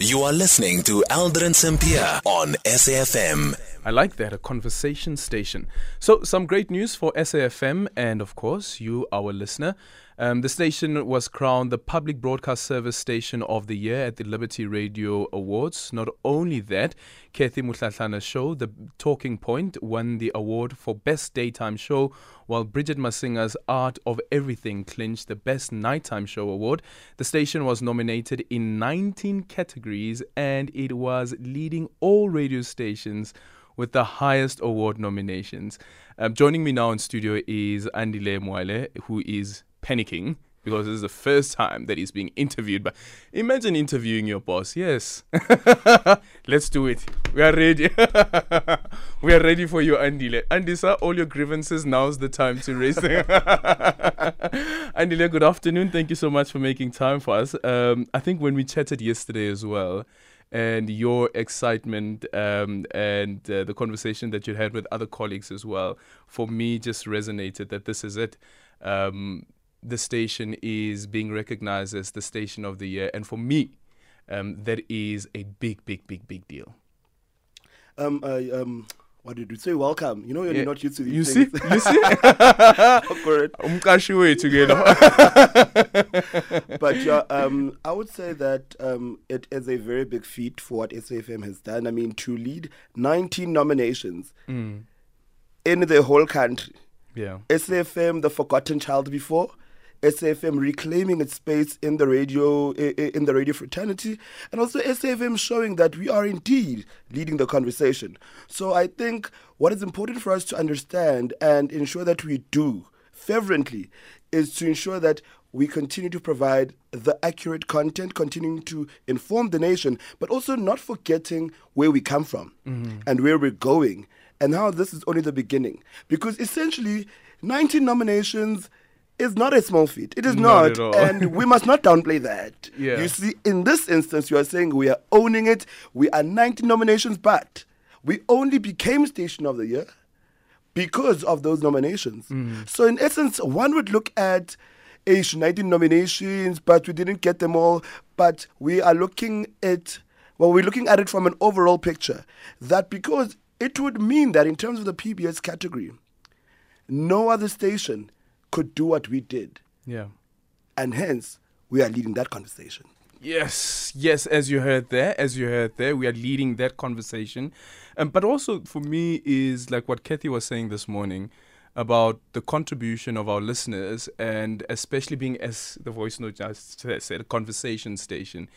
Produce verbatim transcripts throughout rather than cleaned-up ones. You are listening to Aldrin Simpia on S A F M. I like that, a conversation station. So, some great news for S A F M and, of course, you, our listener. Um, the station was crowned the Public Broadcast Service Station of the Year at the Liberty Radio Awards. Not only that, Cathy Mohlahlana's show, The Talking Point, won the award for Best Daytime Show, while Bridget Masinga's Art of Everything clinched the Best Nighttime Show award. The station was nominated in nineteen categories, and it was leading all radio stations with the highest award nominations. Um, joining me now in studio is Andile Mwale, who is panicking because this is the first time that he's being interviewed. But imagine interviewing your boss. Yes. Let's do it. We are ready. We are ready for you, Andile. Andisa, all your grievances, now's the time to raise them. Andile, good afternoon. Thank you so much for making time for us. Um, I think when we chatted yesterday as well, and your excitement um, and uh, the conversation that you had with other colleagues as well, for me just resonated that this is it. Um, the station is being recognized as the station of the year. And for me, um, that is a big, big, big, big deal. Um, uh, um, what did you say? Welcome. You know, you're yeah. not used to these you things. See? You see? Umkashiwe together. But yeah, um, I would say that um, it is a very big feat for what S A F M has done. I mean, to lead nineteen nominations mm. in the whole country. Yeah. S A F M, the forgotten child before, S A F M reclaiming its space in the radio in the radio fraternity, and also S A F M showing that we are indeed leading the conversation. So I think what is important for us to understand and ensure that we do fervently is to ensure that we continue to provide the accurate content, continuing to inform the nation, but also not forgetting where we come from mm-hmm. and where we're going. And how this is only the beginning. Because essentially, nineteen nominations is not a small feat. It is not. not. And we must not downplay that. Yeah. You see, in this instance, you are saying we are owning it. We are nineteen nominations, but we only became Station of the Year because of those nominations. Mm. So in essence, one would look at age nineteen nominations, but we didn't get them all. But we are looking at, well, we're looking at it from an overall picture. That because it would mean that in terms of the P B S category, no other station could do what we did. Yeah. And hence, we are leading that conversation. Yes, yes, as you heard there, as you heard there, we are leading that conversation. Um, but also for me is like what Cathy was saying this morning about the contribution of our listeners, and especially being, as the voice note just said, a conversation station,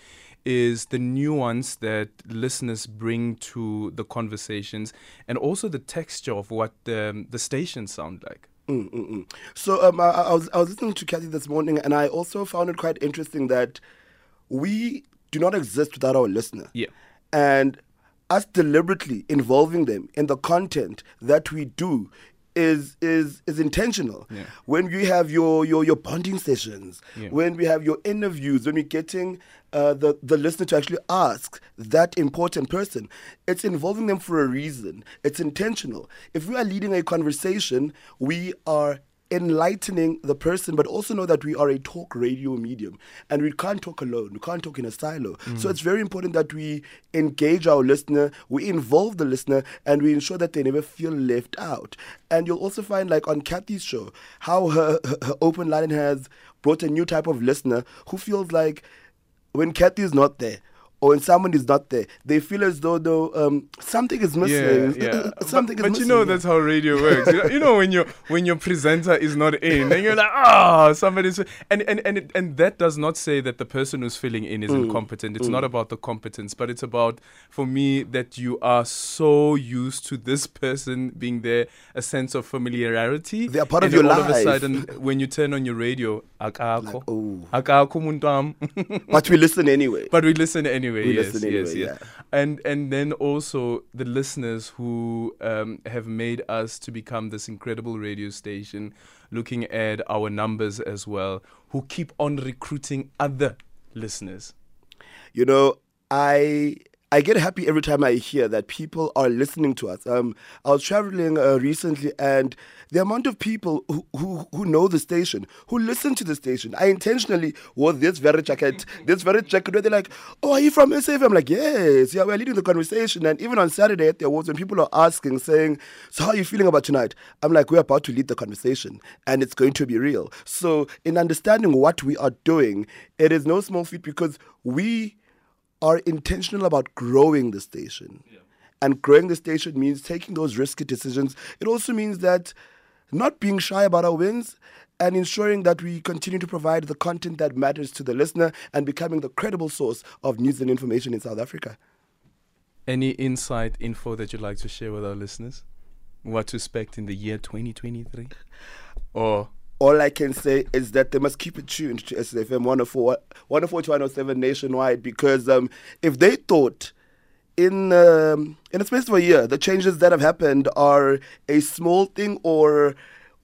is the nuance that listeners bring to the conversations and also the texture of what um, the stations sound like. Mm, mm, mm. So um, I, I, was, I was listening to Cathy this morning, and I also found it quite interesting that we do not exist without our listener. Yeah. And us deliberately involving them in the content that we do is is is intentional. Yeah. When we have your your your bonding sessions, yeah. when we have your interviews, when we're getting uh, the the listener to actually ask that important person, it's involving them for a reason. It's intentional. If we are leading a conversation, we are enlightening the person, but also know that we are a talk radio medium and we can't talk alone, we can't talk in a silo. Mm. So it's very important that we engage our listener, we involve the listener, and we ensure that they never feel left out. And you'll also find, like on Cathy's show, how her, her open line has brought a new type of listener who feels like when Cathy is not there, or when someone is not there, they feel as though though um, something is missing. Yeah, yeah. something but, is but missing. But you know that's how radio works. you, know, you know when your when your presenter is not in, and you're like, ah, oh, somebody's and and and it, and that does not say that the person who's filling in is mm. incompetent. It's mm. not about the competence, but it's about, for me, that you are so used to this person being there, a sense of familiarity. They are part and of your all life. All of a sudden, when you turn on your radio, akakho, akakho umuntu wami. But we listen anyway. But we listen anyway. Anyway, yes, anyway, yes, yes, yeah. And and then also the listeners who um, have made us to become this incredible radio station, looking at our numbers as well, who keep on recruiting other listeners. You know, I I get happy every time I hear that people are listening to us. Um, I was traveling uh, recently, and the amount of people who, who who know the station, who listen to the station. I intentionally wore this very jacket, this very jacket where they're like, oh, are you from S A F M? I'm like, yes, yeah, we're leading the conversation. And even on Saturday at the awards, when people are asking, saying, so how are you feeling about tonight? I'm like, we're about to lead the conversation, and it's going to be real. So in understanding what we are doing, it is no small feat because we are intentional about growing the station. Yeah. And growing the station means taking those risky decisions. It also means that not being shy about our wins and ensuring that we continue to provide the content that matters to the listener and becoming the credible source of news and information in South Africa. Any insight, info that you'd like to share with our listeners? What to expect in the year twenty twenty-three? Or... all I can say is that they must keep it tuned to S A F M one oh four to one oh seven nationwide, because um, if they thought in um, in a space of a year the changes that have happened are a small thing or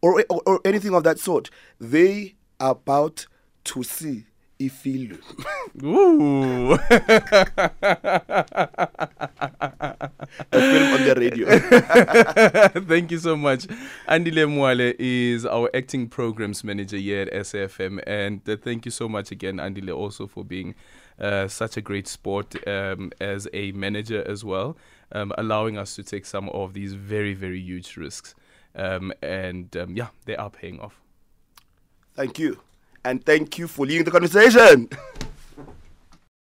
or or, or anything of that sort, they are about to see ifilu. Ooh. A film on the radio. Thank you so much. Andile Mwale is our acting programs manager here at S A F M, and uh, thank you so much again, Andile, also for being uh, such a great sport um, as a manager as well, um, allowing us to take some of these very, very huge risks. Um, and um, yeah, they are paying off. Thank you. And thank you for leading the conversation.